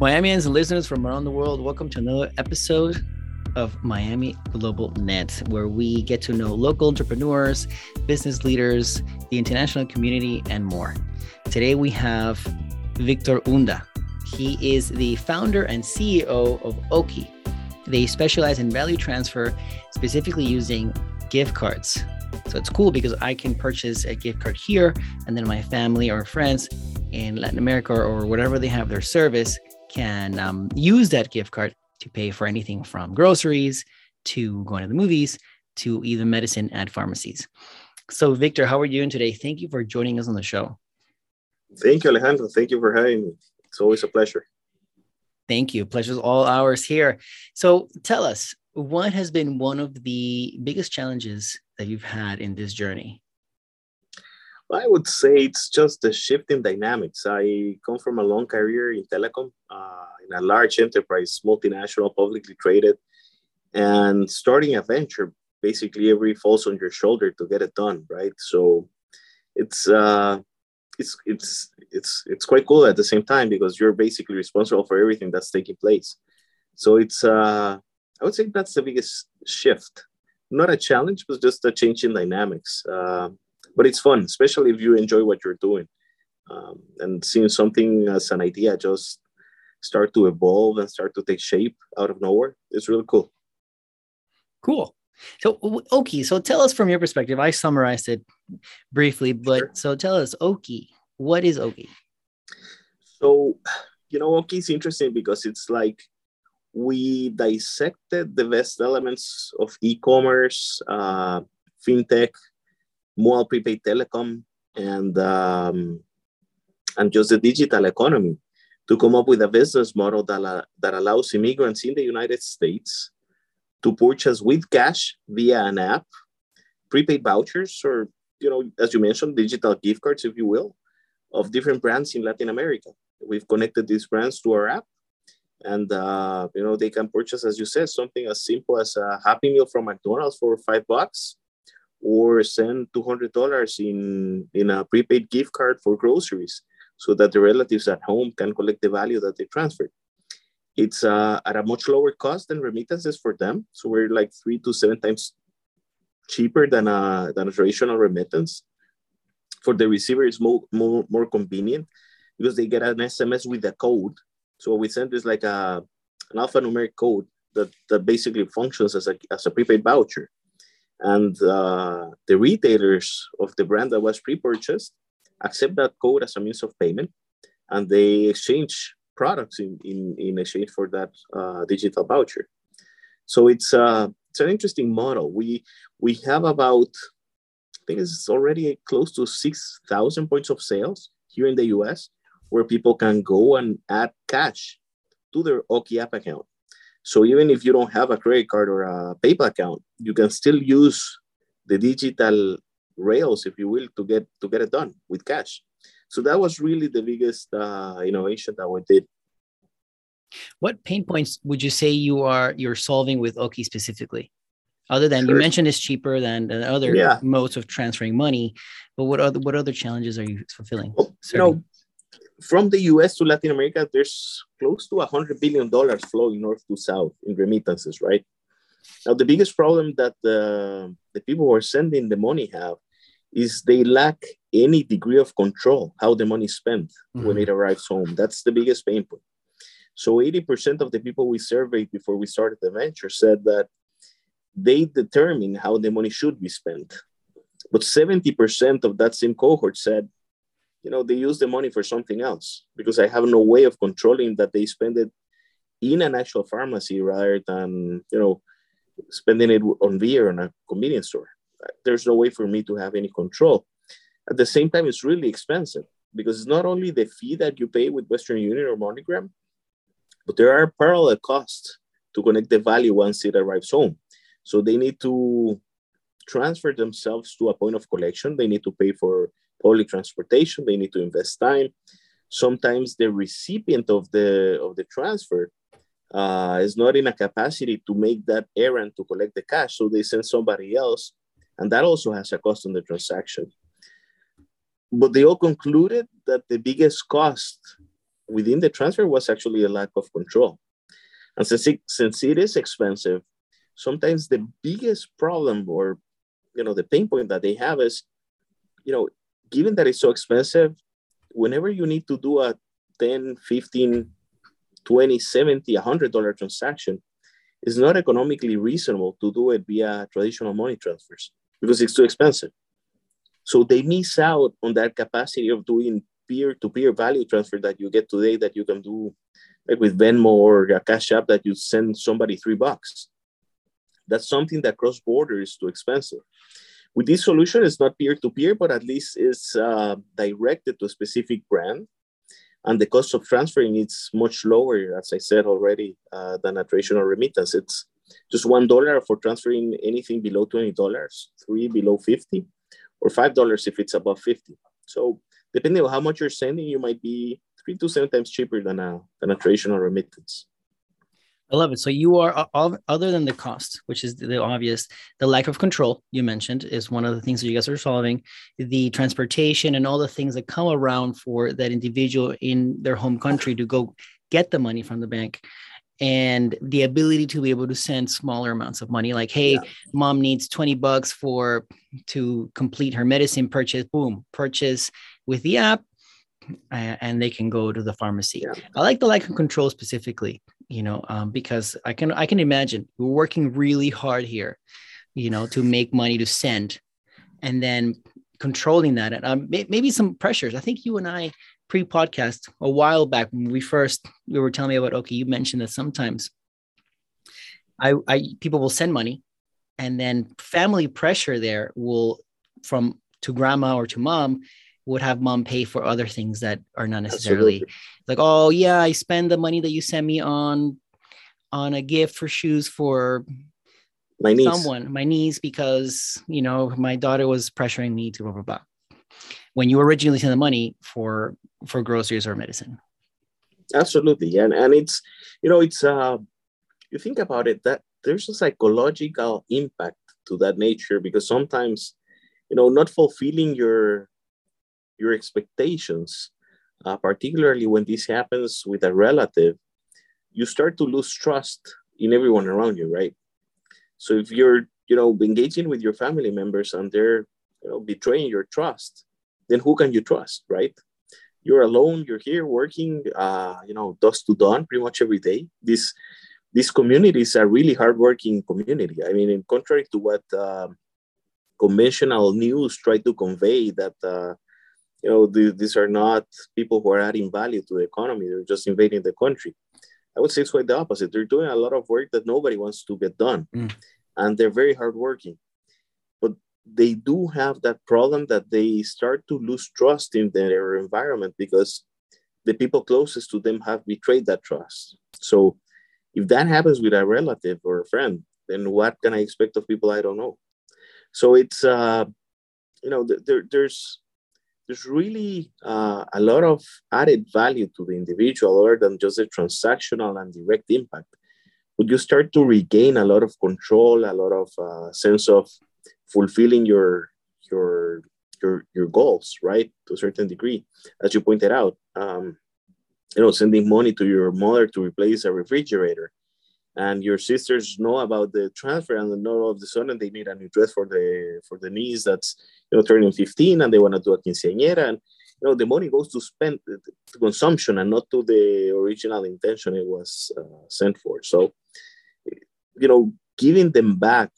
Miamians and listeners from around the world, welcome to another episode of Miami Global Net, where we get to know local entrepreneurs, business leaders, the international community, and more. Today we have Victor Unda. He is the founder and CEO of Oki. They specialize in value transfer, specifically using gift cards. So it's cool because I can purchase a gift card here, and then my family or friends in Latin America or whatever they have their service can use that gift card to pay for anything from groceries to going to the movies to even medicine at pharmacies. So Victor, how are you doing today? Thank you for joining us on the show. Thank you, Alejandro. Thank you for having me. It's always a pleasure. Thank you. Pleasure's all ours here. So tell us, what has been one of the biggest challenges that you've had in this journey? Well, I would say it's just the shift in dynamics. I come from a long career in telecom, in a large enterprise, multinational, publicly traded, and starting a venture, basically every falls on your shoulder to get it done, right? So it's quite cool at the same time because you're basically responsible for everything that's taking place. So it's I would say that's the biggest shift. Not a challenge, but just a change in dynamics. But it's fun, especially if you enjoy what you're doing. And seeing something as an idea just start to evolve and start to take shape out of nowhere, it's really cool. Cool. So Oki, so tell us from your perspective. I summarized it briefly, but sure. So tell us, Oki, what is Oki? So, Oki is interesting because it's like we dissected the best elements of e-commerce, fintech, mobile prepaid telecom, and just the digital economy to come up with a business model that allows immigrants in the United States to purchase with cash via an app, prepaid vouchers, or, as you mentioned, digital gift cards, if you will, of different brands in Latin America. We've connected these brands to our app, and, they can purchase, as you said, something as simple as a Happy Meal from McDonald's for $5, or send $200 in a prepaid gift card for groceries so that the relatives at home can collect the value that they transferred. It's at a much lower cost than remittances for them. So we're like 3 to 7 times cheaper than a traditional remittance. For the receiver, it's more convenient because they get an SMS with a code. So what we send is like an alphanumeric code that basically functions as a prepaid voucher. And the retailers of the brand that was pre-purchased accept that code as a means of payment, and they exchange products in exchange for that digital voucher. So it's an interesting model. We have about, I think it's already close to 6,000 points of sales here in the U.S. where people can go and add cash to their Oki app account. So even if you don't have a credit card or a PayPal account, you can still use the digital rails, if you will, to get it done with cash. So that was really the biggest innovation that we did. What pain points would you say you're solving with Oki specifically? Other than sure. You mentioned it's cheaper than other modes of transferring money, but what other challenges are you fulfilling? Well, from the U.S. to Latin America, there's close to $100 billion flowing north to south in remittances, right? Now, the biggest problem that the people who are sending the money have is they lack any degree of control how the money is spent when it arrives home. That's the biggest pain point. So 80% of the people we surveyed before we started the venture said that they determine how the money should be spent. But 70% of that same cohort said, they use the money for something else because I have no way of controlling that they spend it in an actual pharmacy rather than, spending it on beer in a convenience store. There's no way for me to have any control. At the same time, it's really expensive because it's not only the fee that you pay with Western Union or MoneyGram, but there are parallel costs to connect the value once it arrives home. So they need to transfer themselves to a point of collection. They need to pay for public transportation, they need to invest time. Sometimes the recipient of the transfer is not in a capacity to make that errand to collect the cash, so they send somebody else, and that also has a cost on the transaction. But they all concluded that the biggest cost within the transfer was actually a lack of control. And since it is expensive, sometimes the biggest problem or, the pain point that they have is, given that it's so expensive, whenever you need to do a $10, $15, $20, $70, $100 transaction, it's not economically reasonable to do it via traditional money transfers because it's too expensive. So they miss out on that capacity of doing peer-to-peer value transfer that you get today that you can do like with Venmo or a Cash App that you send somebody $3. That's something that cross-border is too expensive. With this solution, it's not peer-to-peer, but at least it's directed to a specific brand. And the cost of transferring is much lower, as I said already, than a traditional remittance. It's just $1 for transferring anything below $20, $3 below $50, or $5 if it's above $50. So depending on how much you're sending, you might be 3 to 7 times cheaper than a traditional remittance. I love it. So you are, other than the cost, which is the obvious, the lack of control you mentioned is one of the things that you guys are solving, the transportation and all the things that come around for that individual in their home country to go get the money from the bank, and the ability to be able to send smaller amounts of money. Like, hey, mom needs $20 to complete her medicine purchase, boom, purchase with the app, and they can go to the pharmacy. Yeah. I like the lack of control specifically, because I can imagine we're working really hard here, to make money to send, and then controlling that, and maybe some pressures. I think you and I pre-podcast a while back when we were telling me about Oki. You mentioned that sometimes people will send money, and then family pressure there will from to grandma or to mom. Would have mom pay for other things that are not necessarily like, oh yeah, I spend the money that you sent me on a gift for shoes for my niece, because my daughter was pressuring me to blah blah blah. When you originally sent the money for groceries or medicine. Absolutely, and it's you think about it that there's a psychological impact to that nature because sometimes not fulfilling your expectations, particularly when this happens with a relative, you start to lose trust in everyone around you, right? So if you're, engaging with your family members and they're, betraying your trust, then who can you trust, right? You're alone. You're here working, dusk to dawn, pretty much every day. These communities are really hardworking community. I mean, in contrary to what conventional news try to convey that. These are not people who are adding value to the economy. They're just invading the country. I would say it's quite the opposite. They're doing a lot of work that nobody wants to get done. Mm. And they're very hardworking. But they do have that problem that they start to lose trust in their environment because the people closest to them have betrayed that trust. So if that happens with a relative or a friend, then what can I expect of people I don't know? So it's, there's really a lot of added value to the individual other than just the transactional and direct impact. But you start to regain a lot of control, a lot of sense of fulfilling your goals, right? To a certain degree, as you pointed out, sending money to your mother to replace a refrigerator, and your sisters know about the transfer, and then all of a sudden they need a new dress for the niece that's turning 15, and they want to do a quinceañera, and the money goes to spend to consumption and not to the original intention it was sent for. So, giving them back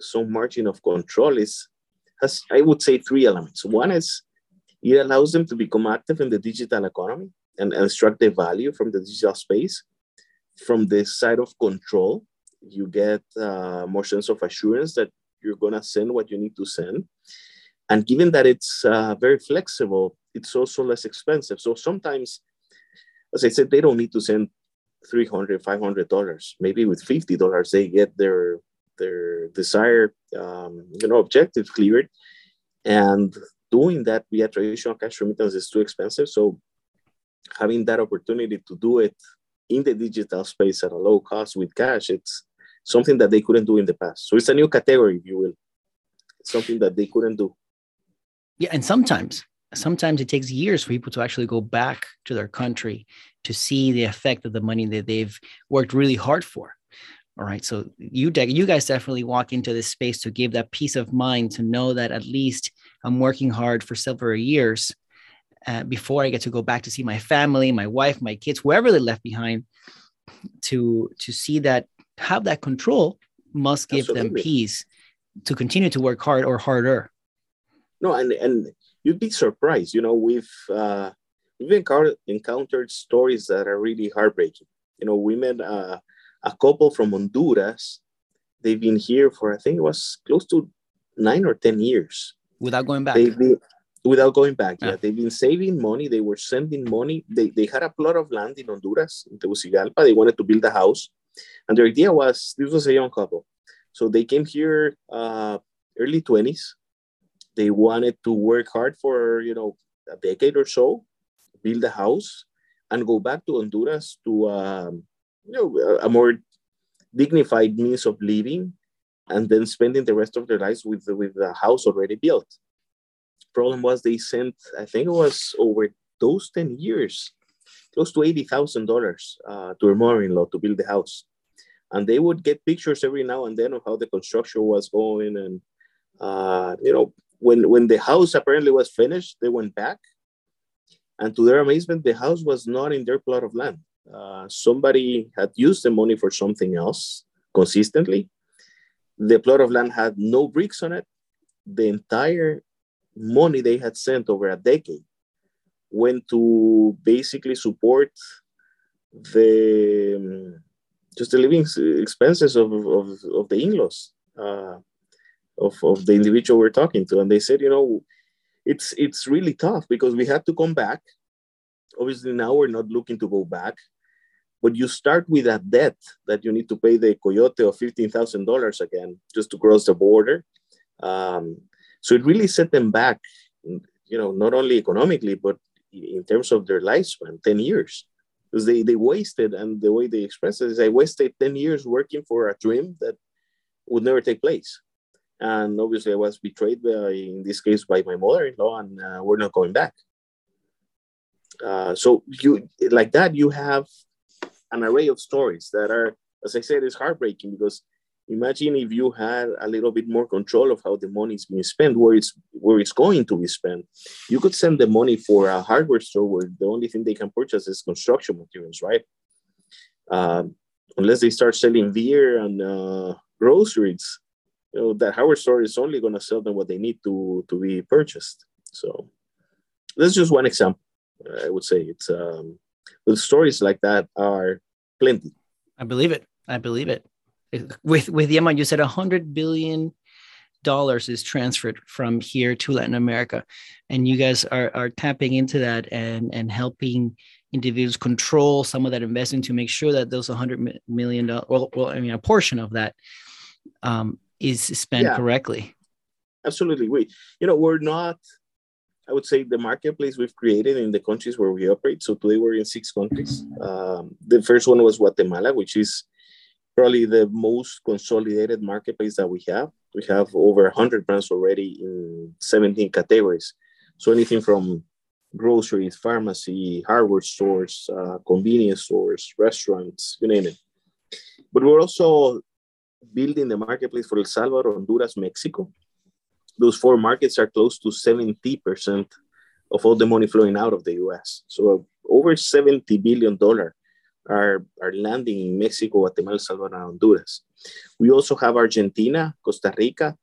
some margin of control has I would say 3 elements. One is it allows them to become active in the digital economy and extract the value from the digital space. From the side of control, you get more sense of assurance that you're going to send what you need to send. And given that it's very flexible, it's also less expensive. So sometimes, as I said, they don't need to send $300, $500. Maybe with $50, they get their desired objective cleared. And doing that via traditional cash remittance is too expensive. So having that opportunity to do it in the digital space at a low cost with cash, it's something that they couldn't do in the past. So it's a new category, if you will. It's something that they couldn't do. Yeah, and sometimes sometimes it takes years for people to actually go back to their country to see the effect of the money that they've worked really hard for. All right. So you guys definitely walk into this space to give that peace of mind, to know that at least I'm working hard for several years before I get to go back to see my family, my wife, my kids, wherever they left behind, to see that, have that control must give Absolutely. Them peace to continue to work hard or harder. No, and you'd be surprised. You know, we've encountered stories that are really heartbreaking. You know, we met a couple from Honduras. They've been here for, I think it was close to 9 or 10 years. Without going back. Without going back, yeah. They've been saving money. They were sending money. They had a plot of land in Honduras, in Tegucigalpa. They wanted to build a house. And their idea was, this was a young couple. So they came here early 20s. They wanted to work hard for, you know, a decade or so, build a house, and go back to Honduras to, a more dignified means of living, and then spending the rest of their lives with the house already built. Problem was they sent, I think it was over those 10 years, close to $80,000 to her mother-in-law to build the house. And they would get pictures every now and then of how the construction was going. And, when the house apparently was finished, they went back. And to their amazement, the house was not in their plot of land. Somebody had used the money for something else consistently. The plot of land had no bricks on it. The entire money they had sent over a decade went to basically support the living expenses of the in-laws of the individual we're talking to. And they said, you know, it's really tough because we had to come back. Obviously now we're not looking to go back, but you start with a debt that you need to pay the coyote of $15,000 again, just to cross the border. So it really set them back, you know, not only economically, but in terms of their lifespan, 10 years. Because they wasted, and the way they express it is, I wasted 10 years working for a dream that would never take place. And obviously I was betrayed, in this case, by my mother-in-law, and we're not going back. So you like that, you have an array of stories that are, as I said, it's heartbreaking because imagine if you had a little bit more control of how the money is being spent, where it's going to be spent. You could send the money for a hardware store where the only thing they can purchase is construction materials, right? Unless they start selling beer and groceries, you know, that hardware store is only going to sell them what they need to be purchased. So that's just one example. I would say it's the stories like that are plenty. I believe it. With the amount you said, $100 billion is transferred from here to Latin America, and you guys are tapping into that and helping individuals control some of that investing to make sure that those $100 million, a portion of that is spent correctly. Absolutely, we're not. I would say the marketplace we've created in the countries where we operate. So today we're in 6 countries. The first one was Guatemala, which is probably the most consolidated marketplace that we have. We have over 100 brands already in 17 categories. So anything from groceries, pharmacy, hardware stores, convenience stores, restaurants, you name it. But we're also building the marketplace for El Salvador, Honduras, Mexico. Those 4 markets are close to 70% of all the money flowing out of the U.S. So over $70 billion are landing in Mexico, Guatemala, Salvador, and Honduras. We also have Argentina, Costa Rica,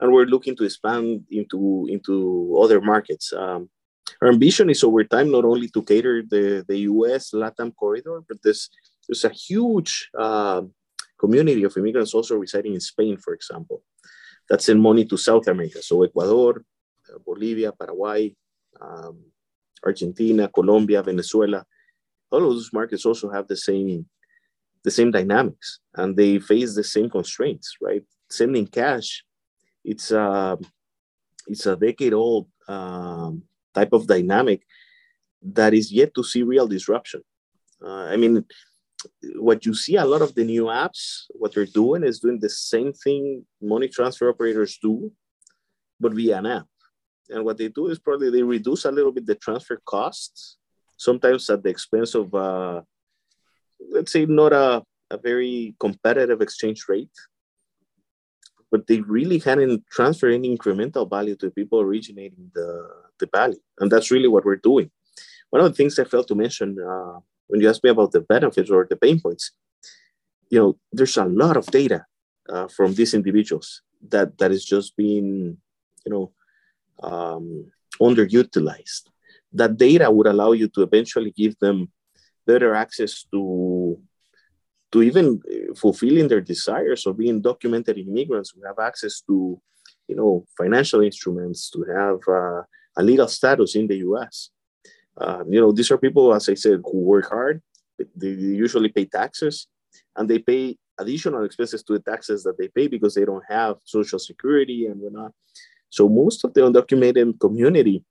and we're looking to expand into other markets. Our ambition is over time not only to cater the U.S. LATAM corridor, but there's a huge community of immigrants also residing in Spain, for example. That's in money to South America. So Ecuador, Bolivia, Paraguay, Argentina, Colombia, Venezuela. All of those markets also have the same dynamics, and they face the same constraints, right? Sending cash, it's a decade-old type of dynamic that is yet to see real disruption. What you see a lot of the new apps, what they're doing is doing the same thing money transfer operators do, but via an app. And what they do is probably they reduce a little bit the transfer costs, sometimes at the expense of, let's say, not a very competitive exchange rate. But they really hadn't transferred any incremental value to people originating the value. And that's really what we're doing. One of the things I failed to mention when you asked me about the benefits or the pain points, you know, there's a lot of data from these individuals that is just being, you know, underutilized. That data would allow you to eventually give them better access to even fulfilling their desires or being documented immigrants who have access to, you know, financial instruments, to have a legal status in the U.S. You know, these are people, as I said, who work hard. They usually pay taxes, and they pay additional expenses to the taxes that they pay because they don't have Social Security and whatnot. So most of the undocumented community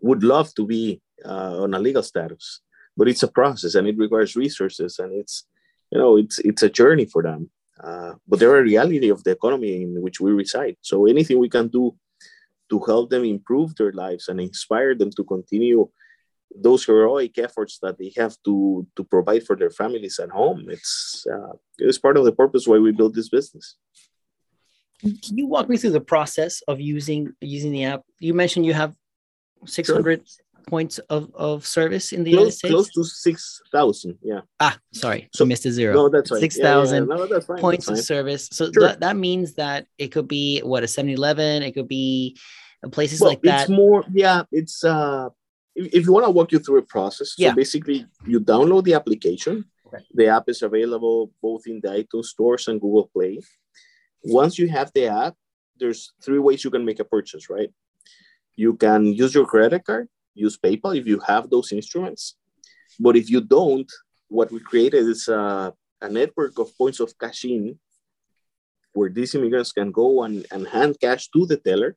would love to be on a legal status, but it's a process and it requires resources, and it's, you know, it's a journey for them. But they're a reality of the economy in which we reside. So anything we can do to help them improve their lives and inspire them to continue those heroic efforts that they have to provide for their families at home. It's part of the purpose why we built this business. Can you walk me through the process of using the app? You mentioned you have 600 points of service in the United States? Close to 6,000, yeah. Sorry, so, I missed a zero. No, that's right. 6,000 points of service. So that means that it could be, what, a 7-Eleven? It could be places like that? It's more, yeah, it's... If you want to walk you through a process, so basically you download the application. Okay. The app is available both in the iTunes stores and Google Play. Once you have the app, there's three ways you can make a purchase, right? You can use your credit card, use PayPal if you have those instruments. But if you don't, what we created is a network of points of cash in where these immigrants can go and hand cash to the teller.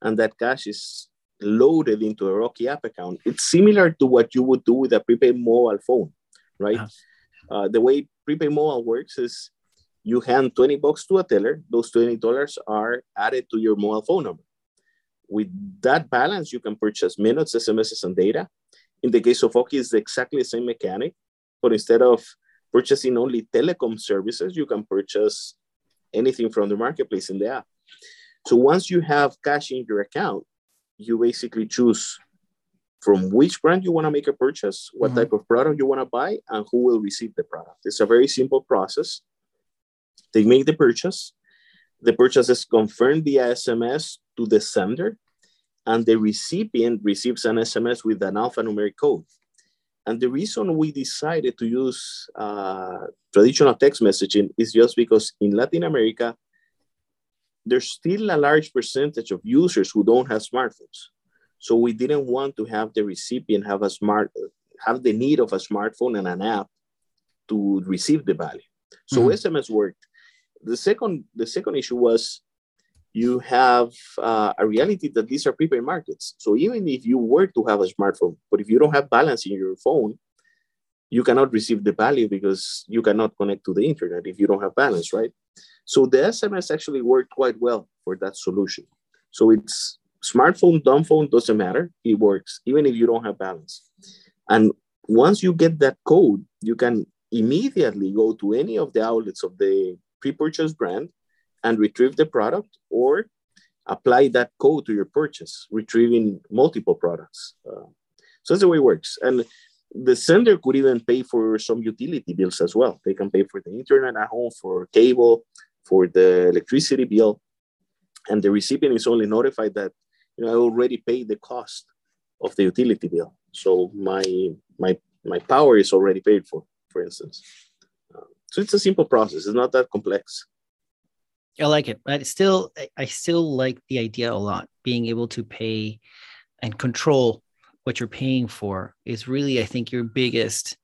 And that cash is loaded into a Rocky app account. It's similar to what you would do with a prepaid mobile phone, right? Yes. The way prepaid mobile works is you hand $20 to a teller. Those $20 are added to your mobile phone number. With that balance, you can purchase minutes, SMSs, and data. In the case of Oki, it's exactly the same mechanic, but instead of purchasing only telecom services, you can purchase anything from the marketplace in the app. So once you have cash in your account, you basically choose from which brand you want to make a purchase, what type of product you want to buy, and who will receive the product. It's a very simple process. They make the purchase. The purchase is confirmed via SMS to the sender, and the recipient receives an SMS with an alphanumeric code. And the reason we decided to use traditional text messaging is just because in Latin America, there's still a large percentage of users who don't have smartphones. So we didn't want to have the recipient have the need of a smartphone and an app to receive the value. So SMS worked. The second issue was you have a reality that these are prepaid markets. So even if you were to have a smartphone, but if you don't have balance in your phone, you cannot receive the value because you cannot connect to the internet if you don't have balance, right? So the SMS actually worked quite well for that solution. So it's smartphone, dumb phone, doesn't matter. It works, even if you don't have balance. And once you get that code, you can immediately go to any of the outlets of the pre-purchase brand and retrieve the product or apply that code to your purchase, retrieving multiple products. So that's the way it works. And the sender could even pay for some utility bills as well. They can pay for the internet at home, for cable, for the electricity bill. And the recipient is only notified that, you know, I already paid the cost of the utility bill. So my power is already paid for instance. So it's a simple process. It's not that complex. I like it. I still like the idea a lot. Being able to pay and control what you're paying for is really, I think, your biggest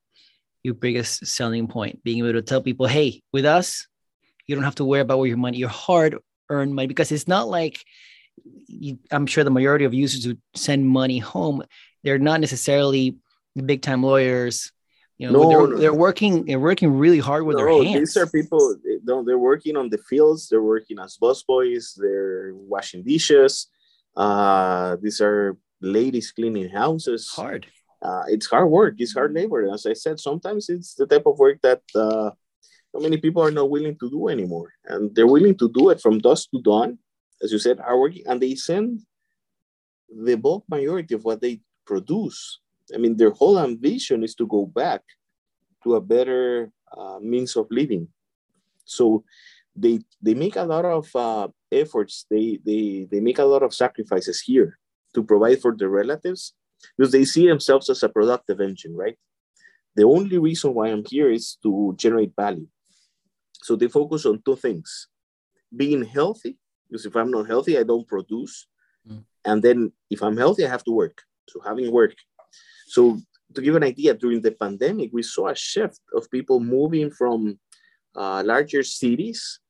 selling point. Being able to tell people, hey, with us, you don't have to worry about where your money, your hard-earned money, because it's not like, I'm sure the majority of users who send money home, they're not necessarily big-time lawyers. You know, they're working really hard with their hands. These are people. They're working on the fields. They're working as busboys. They're washing dishes. These are ladies cleaning houses. Hard. It's hard work. It's hard labor. As I said, sometimes it's the type of work that so many people are not willing to do anymore. And they're willing to do it from dusk to dawn, as you said, hard working. And they send the bulk majority of what they produce. I mean, their whole ambition is to go back to a better means of living. So they make a lot of efforts. They make a lot of sacrifices here to provide for their relatives, because they see themselves as a productive engine, right? The only reason why I'm here is to generate value. So they focus on two things: being healthy, because if I'm not healthy, I don't produce. Mm. And then if I'm healthy, I have to work. So having work. So to give an idea, during the pandemic, we saw a shift of people moving from larger cities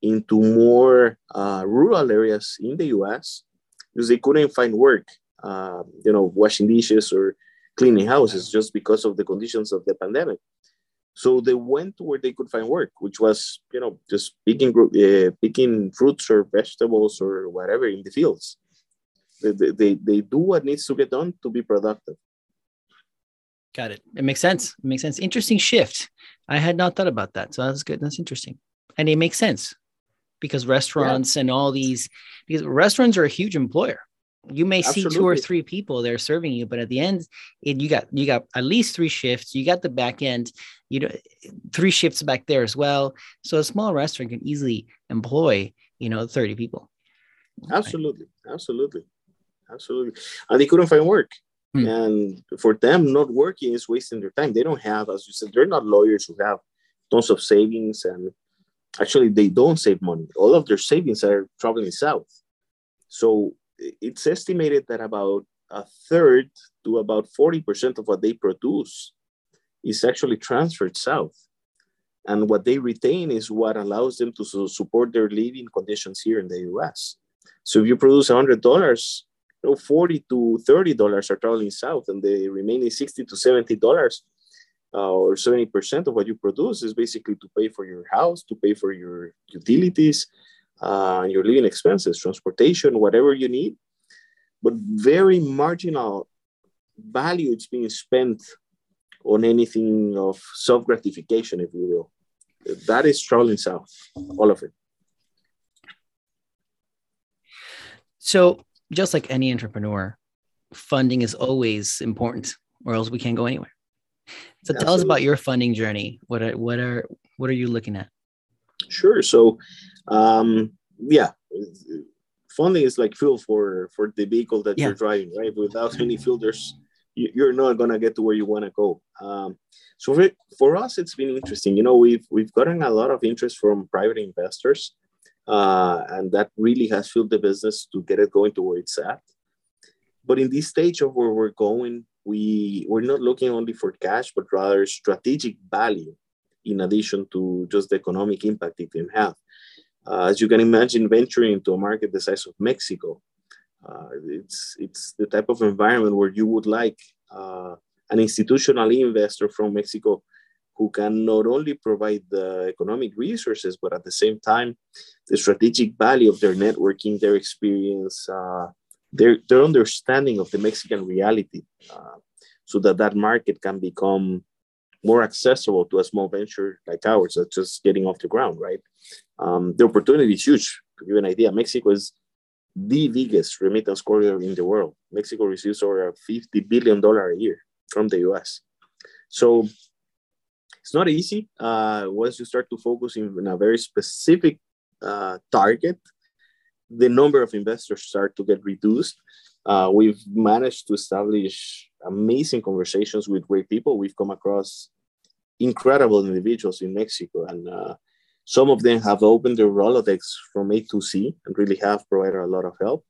into more rural areas in the U.S. because they couldn't find work, washing dishes or cleaning houses just because of the conditions of the pandemic. So they went to where they could find work, which was, just picking fruits or vegetables or whatever in the fields. They do what needs to get done to be productive. Got it. It makes sense. Interesting shift. I had not thought about that. So that's good. That's interesting. And it makes sense because restaurants and all these, because restaurants are a huge employer. You may see 2 or 3 people there serving you, but at the end, you got at least 3 shifts. You got the back end, 3 shifts back there as well. So a small restaurant can easily employ, 30 people. Absolutely. Right. Absolutely. And they couldn't find work. Hmm. And for them, not working is wasting their time. They don't have, as you said, they're not lawyers who have tons of savings. And actually, they don't save money. All of their savings are traveling south. So it's estimated that about 1/3 to about 40% of what they produce is actually transferred south. And what they retain is what allows them to support their living conditions here in the U.S. So if you produce $100, $40 to $30 are traveling south, and the remaining $60 to $70 or 70% of what you produce is basically to pay for your house, to pay for your utilities, your living expenses, transportation, whatever you need. But very marginal value is being spent on anything of self-gratification, if you will. That is traveling south, all of it. So just like any entrepreneur, funding is always important, or else we can't go anywhere. So tell us about your funding journey. What are you looking at? Sure. So, funding is like fuel for the vehicle that you're driving, right? Without any fuel, you're not going to get to where you want to go. So for us, it's been interesting. We've gotten a lot of interest from private investors, and that really has fueled the business to get it going to where it's at. But in this stage of where we're going, we're not looking only for cash, but rather strategic value, in addition to just the economic impact it can have. As you can imagine, venturing into a market the size of Mexico, it's the type of environment where you would like an institutional investor from Mexico who can not only provide the economic resources, but at the same time, the strategic value of their networking, their experience, their understanding of the Mexican reality, so that market can become more accessible to a small venture like ours that's just getting off the ground, right? The opportunity is huge. To give you an idea, Mexico is the biggest remittance corridor in the world. Mexico receives over $50 billion a year from the U.S. So it's not easy. Once you start to focus in a very specific target, the number of investors start to get reduced. We've managed to establish amazing conversations with great people. We've come across incredible individuals in Mexico, and some of them have opened their Rolodex from A to Z and really have provided a lot of help.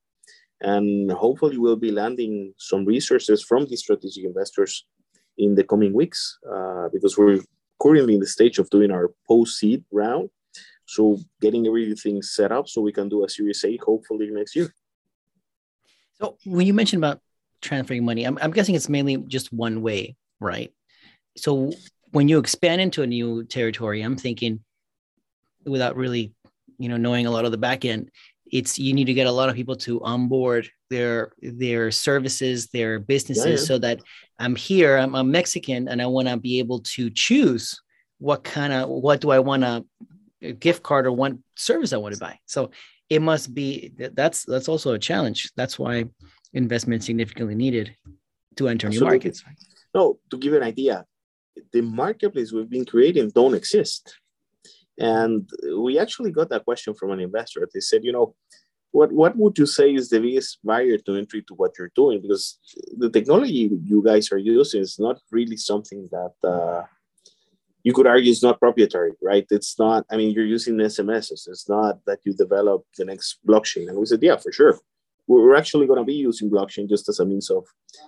And hopefully we'll be landing some resources from these strategic investors in the coming weeks, because we're currently in the stage of doing our post-seed round. So getting everything set up so we can do a Series A hopefully next year. So when you mentioned about transferring money, I'm guessing it's mainly just one way, right? So when you expand into a new territory, I'm thinking, without really, knowing a lot of the back end, it's, you need to get a lot of people to onboard their services, their businesses, so that I'm here, I'm a Mexican, and I want to be able to choose what do I want a gift card or what service I want to buy. So it must be, that's also a challenge. That's why investment is significantly needed to enter new markets. No, to give you an idea, the marketplace we've been creating don't exist. And we actually got that question from an investor. They said, what would you say is the biggest barrier to entry to what you're doing? Because the technology you guys are using is not really something that you could argue is not proprietary, right? It's not, I mean, you're using SMSs. It's not that you develop the next blockchain. And we said, yeah, for sure. We're actually going to be using blockchain just as a means of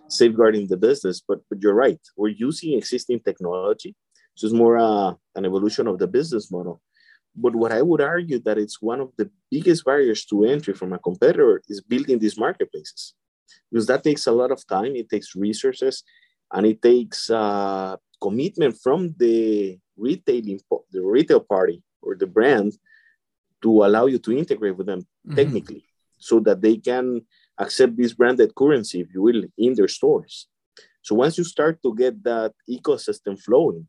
safeguarding the business. But you're right. We're using existing technology. So it's more an evolution of the business model. But what I would argue that it's one of the biggest barriers to entry from a competitor is building these marketplaces, because that takes a lot of time. It takes resources, and it takes commitment from the retail party or the brand to allow you to integrate with them technically, so that they can accept this branded currency, if you will, in their stores. So once you start to get that ecosystem flowing,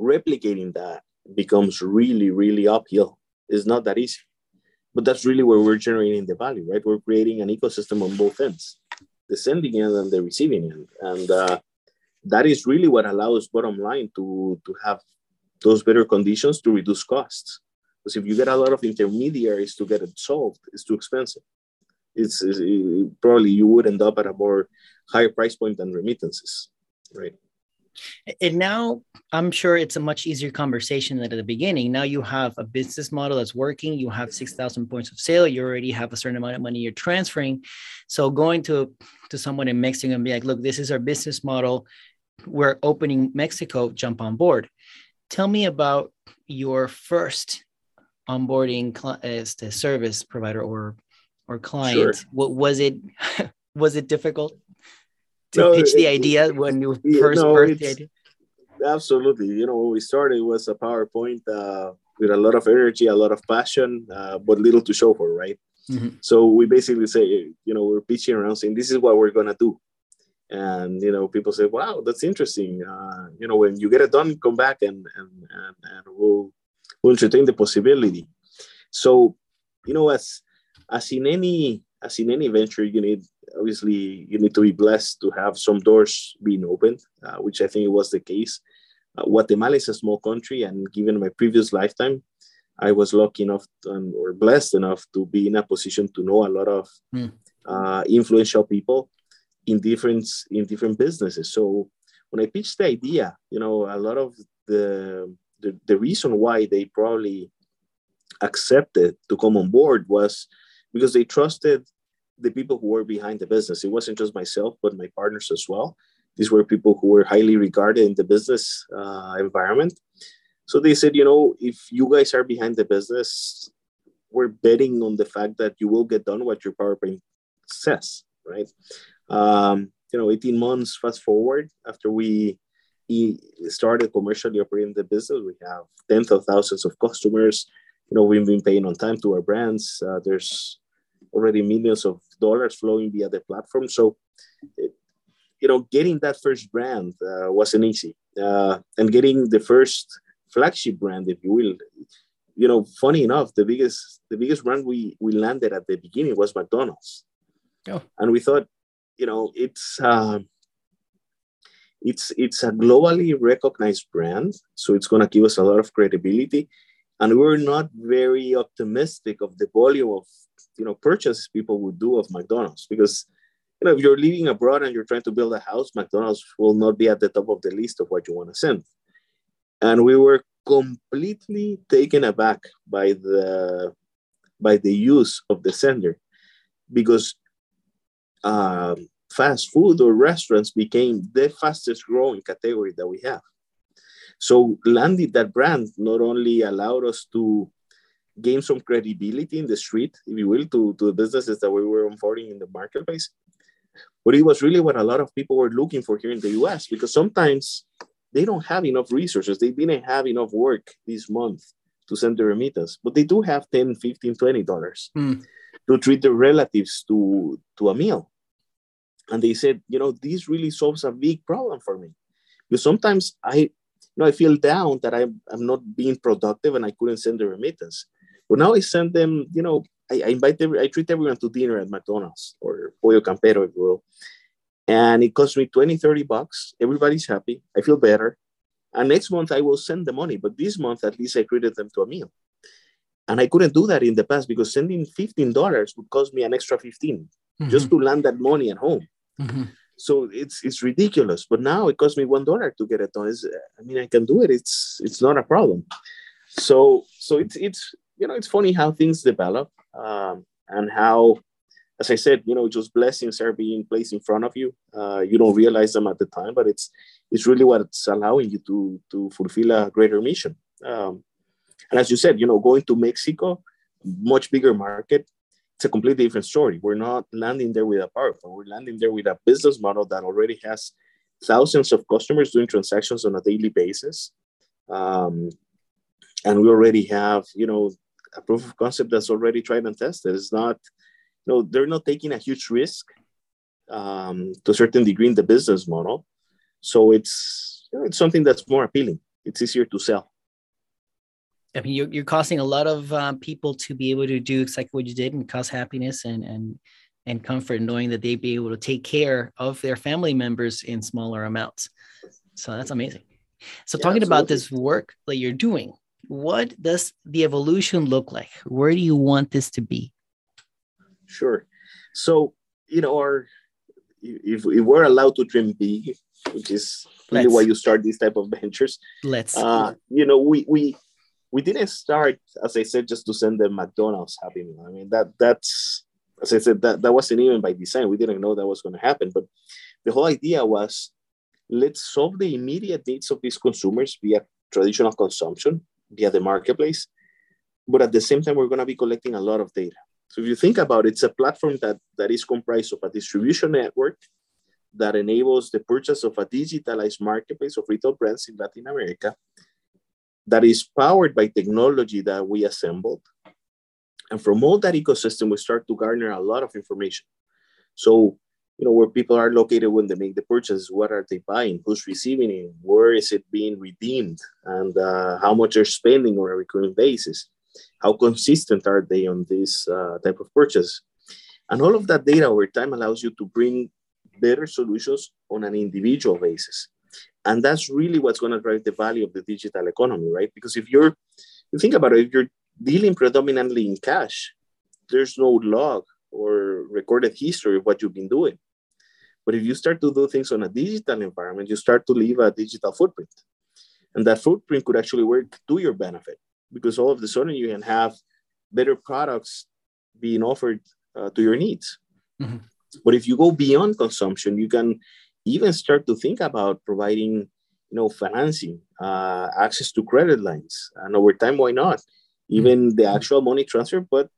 replicating that becomes really, really uphill. It's not that easy. But that's really where we're generating the value, right? We're creating an ecosystem on both ends, the sending end and the receiving end. And that is really what allows bottom line to have those better conditions to reduce costs. Because if you get a lot of intermediaries to get it solved, it's too expensive. It's probably you would end up at a more higher price point than remittances, right? And now I'm sure it's a much easier conversation than at the beginning. Now you have a business model that's working. You have 6,000 points of sale. You already have a certain amount of money you're transferring. So going to someone in Mexico and be like, look, this is our business model. We're opening Mexico, jump on board. Tell me about your first onboarding as the service provider or client. Sure. What was it? Was it difficult to pitch the idea when you first birthed the idea? Absolutely. When we started, it was a PowerPoint with a lot of energy, a lot of passion, but little to show for, right? Mm-hmm. So we basically say, we're pitching around saying, this is what we're going to do. And, people say, wow, that's interesting. When you get it done, come back and we'll entertain the possibility. So, as in any venture, you need to be blessed to have some doors being opened, which I think was the case. Guatemala is a small country, and given my previous lifetime, I was lucky enough or blessed enough to be in a position to know a lot of influential people in different businesses. So when I pitched the idea, a lot of the reason why they probably accepted to come on board was because they trusted the people who were behind the business. It wasn't just myself, but my partners as well. These were people who were highly regarded in the business environment. So they said, if you guys are behind the business, we're betting on the fact that you will get done what your PowerPoint says, right? 18 months fast forward after we started commercially operating the business, we have tens of thousands of customers. We've been paying on time to our brands. There's already millions of dollars flowing via the platform. So, getting that first brand wasn't easy. And getting the first flagship brand, if you will, funny enough, the biggest brand we landed at the beginning was McDonald's. Oh. And we thought, it's a globally recognized brand. So it's going to give us a lot of credibility. And we're not very optimistic of the volume of purchases people would do of McDonald's, because if you're living abroad and you're trying to build a house, McDonald's will not be at the top of the list of what you want to send. And we were completely taken aback by the use of the sender, because fast food or restaurants became the fastest growing category that we have. So landing that brand not only allowed us to gain some credibility in the street, if you will, to the businesses that we were onboarding in the marketplace. But it was really what a lot of people were looking for here in the US, because sometimes they don't have enough resources. They didn't have enough work this month to send the remittance, but they do have $10, $15, $20 to treat their relatives to a meal. And they said, you know, this really solves a big problem for me. Because sometimes I feel down that I'm not being productive and I couldn't send the remittance. But now I send them, you know, I treat everyone to dinner at McDonald's or Pollo Campero, if you will. And it costs me $20, $30. Everybody's happy. I feel better. And next month I will send the money. But this month, at least I treated them to a meal. And I couldn't do that in the past because sending $15 would cost me an extra $15 just to land that money at home. Mm-hmm. So it's ridiculous. But now it costs me $1 to get it done. I can do it. It's not a problem. So it's funny how things develop and how, as I said, you know, just blessings are being placed in front of you. You don't realize them at the time, but it's really what's allowing you to fulfill a greater mission. And as you said, you know, going to Mexico, much bigger market, it's a completely different story. We're not landing there with a PowerPoint. We're landing there with a business model that already has thousands of customers doing transactions on a daily basis. And we already have, you know, a proof of concept that's already tried and tested. It's not, you know, they're not taking a huge risk to a certain degree in the business model. So it's something that's more appealing. It's easier to sell. I mean, you're causing a lot of people to be able to do exactly what you did and cause happiness and comfort, knowing that they'd be able to take care of their family members in smaller amounts. So that's amazing. So talking about this work that you're doing, what does the evolution look like? Where do you want this to be? Sure. So, you know, if we're allowed to dream big, which is really why you start these type of ventures. We didn't start, as I said, just to send them McDonald's Happy Meal. I mean, that's, as I said, that wasn't even by design. We didn't know that was going to happen. But the whole idea was, let's solve the immediate needs of these consumers via traditional consumption, via the marketplace. But at the same time, we're going to be collecting a lot of data. So if you think about it, it's a platform that is comprised of a distribution network that enables the purchase of a digitalized marketplace of retail brands in Latin America, that is powered by technology that we assembled. And from all that ecosystem, we start to garner a lot of information. So, you know, where people are located when they make the purchase, what are they buying, who's receiving it, where is it being redeemed, and how much they're spending on a recurring basis, how consistent are they on this type of purchase. And all of that data over time allows you to bring better solutions on an individual basis. And that's really what's going to drive the value of the digital economy, right? Because if you're dealing predominantly in cash, there's no log or recorded history of what you've been doing. But if you start to do things on a digital environment, you start to leave a digital footprint. And that footprint could actually work to your benefit, because all of a sudden you can have better products being offered to your needs. Mm-hmm. But if you go beyond consumption, you can even start to think about providing, you know, financing, access to credit lines, and over time, why not? Even the actual money transfer, but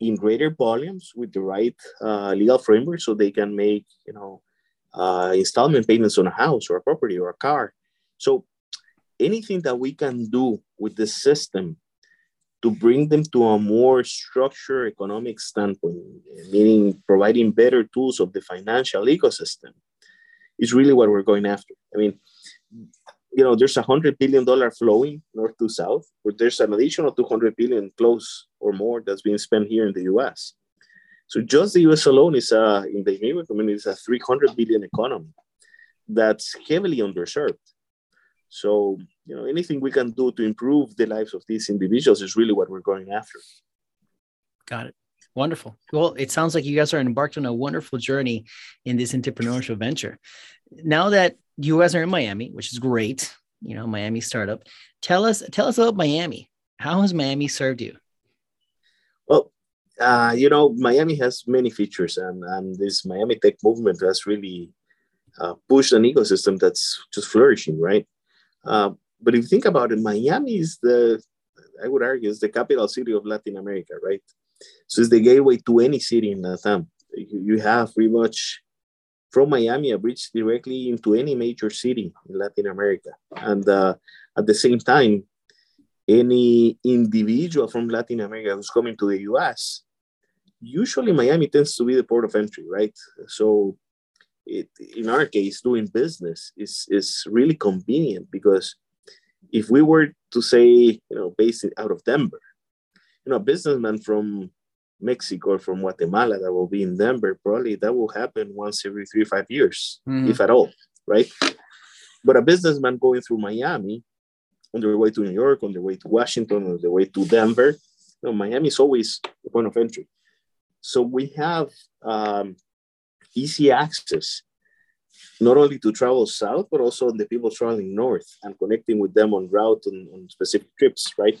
in greater volumes with the right legal framework, so they can make, you know, installment payments on a house or a property or a car. So anything that we can do with the system to bring them to a more structured economic standpoint, meaning providing better tools of the financial ecosystem, is really what we're going after. I mean, you know, there's $100 billion flowing north to south, but there's an additional $200 billion close or more that's being spent here in the U.S. So just the U.S. alone is in the immigrant community is a $300 billion economy that's heavily underserved. So, you know, anything we can do to improve the lives of these individuals is really what we're going after. Got it. Wonderful. Well, it sounds like you guys are embarked on a wonderful journey in this entrepreneurial venture. Now that you guys are in Miami, which is great, you know, Miami startup, tell us about Miami. How has Miami served you? Well, you know, Miami has many features, and this Miami tech movement has really pushed an ecosystem that's just flourishing, right? But if you think about it, Miami is the capital city of Latin America, right? So it's the gateway to any city in LATAM. You have pretty much from Miami a bridge directly into any major city in Latin America. And at the same time, any individual from Latin America who's coming to the U.S., usually Miami tends to be the port of entry, right? So in our case, doing business is really convenient, because if we were to say, based out of Denver, a businessman from Mexico or from Guatemala that will be in Denver, probably that will happen once every 3 or 5 years, if at all, right? But a businessman going through Miami on their way to New York, on their way to Washington, on their way to Denver, Miami is always the point of entry. So we have easy access, not only to travel south, but also the people traveling north and connecting with them on route and on specific trips, right?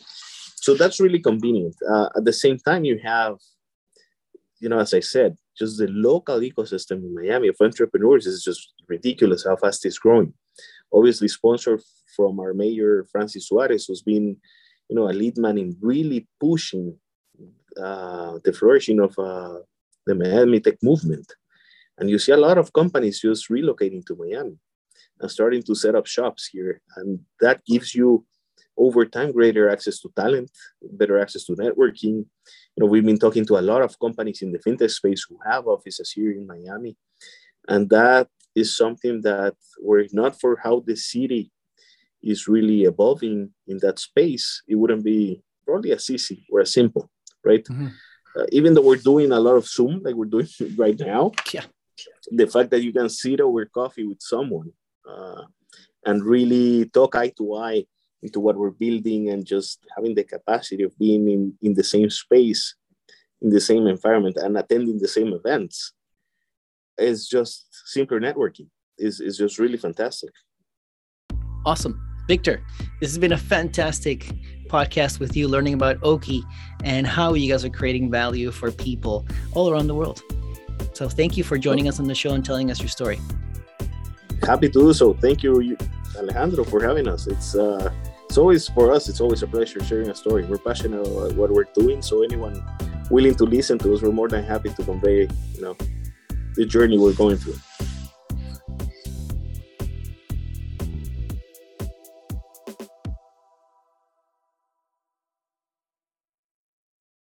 So that's really convenient. At the same time, you have, as I said, just the local ecosystem in Miami of entrepreneurs is just ridiculous how fast it's growing. Obviously sponsored from our mayor, Francis Suarez, who's been, a lead man in really pushing the flourishing of the Miami tech movement. And you see a lot of companies just relocating to Miami and starting to set up shops here. And that gives you, over time, greater access to talent, better access to networking. We've been talking to a lot of companies in the fintech space who have offices here in Miami. And that is something that, were it not for how the city is really evolving in that space, it wouldn't be probably as easy or as simple, right? Mm-hmm. Even though we're doing a lot of Zoom, like we're doing right now, yeah. The fact that you can sit over coffee with someone and really talk eye to eye into what we're building, and just having the capacity of being in the same space, in the same environment, and attending the same events is just simpler networking. Is just really fantastic. Awesome. Victor, this has been a fantastic podcast with you, learning about Oki and how you guys are creating value for people all around the world. So thank you for joining us on the show and telling us your story. Happy to do so. Thank you, Alejandro, for having us. It's always, for us, it's always a pleasure sharing a story. We're passionate about what we're doing, so anyone willing to listen to us, we're more than happy to convey, the journey we're going through.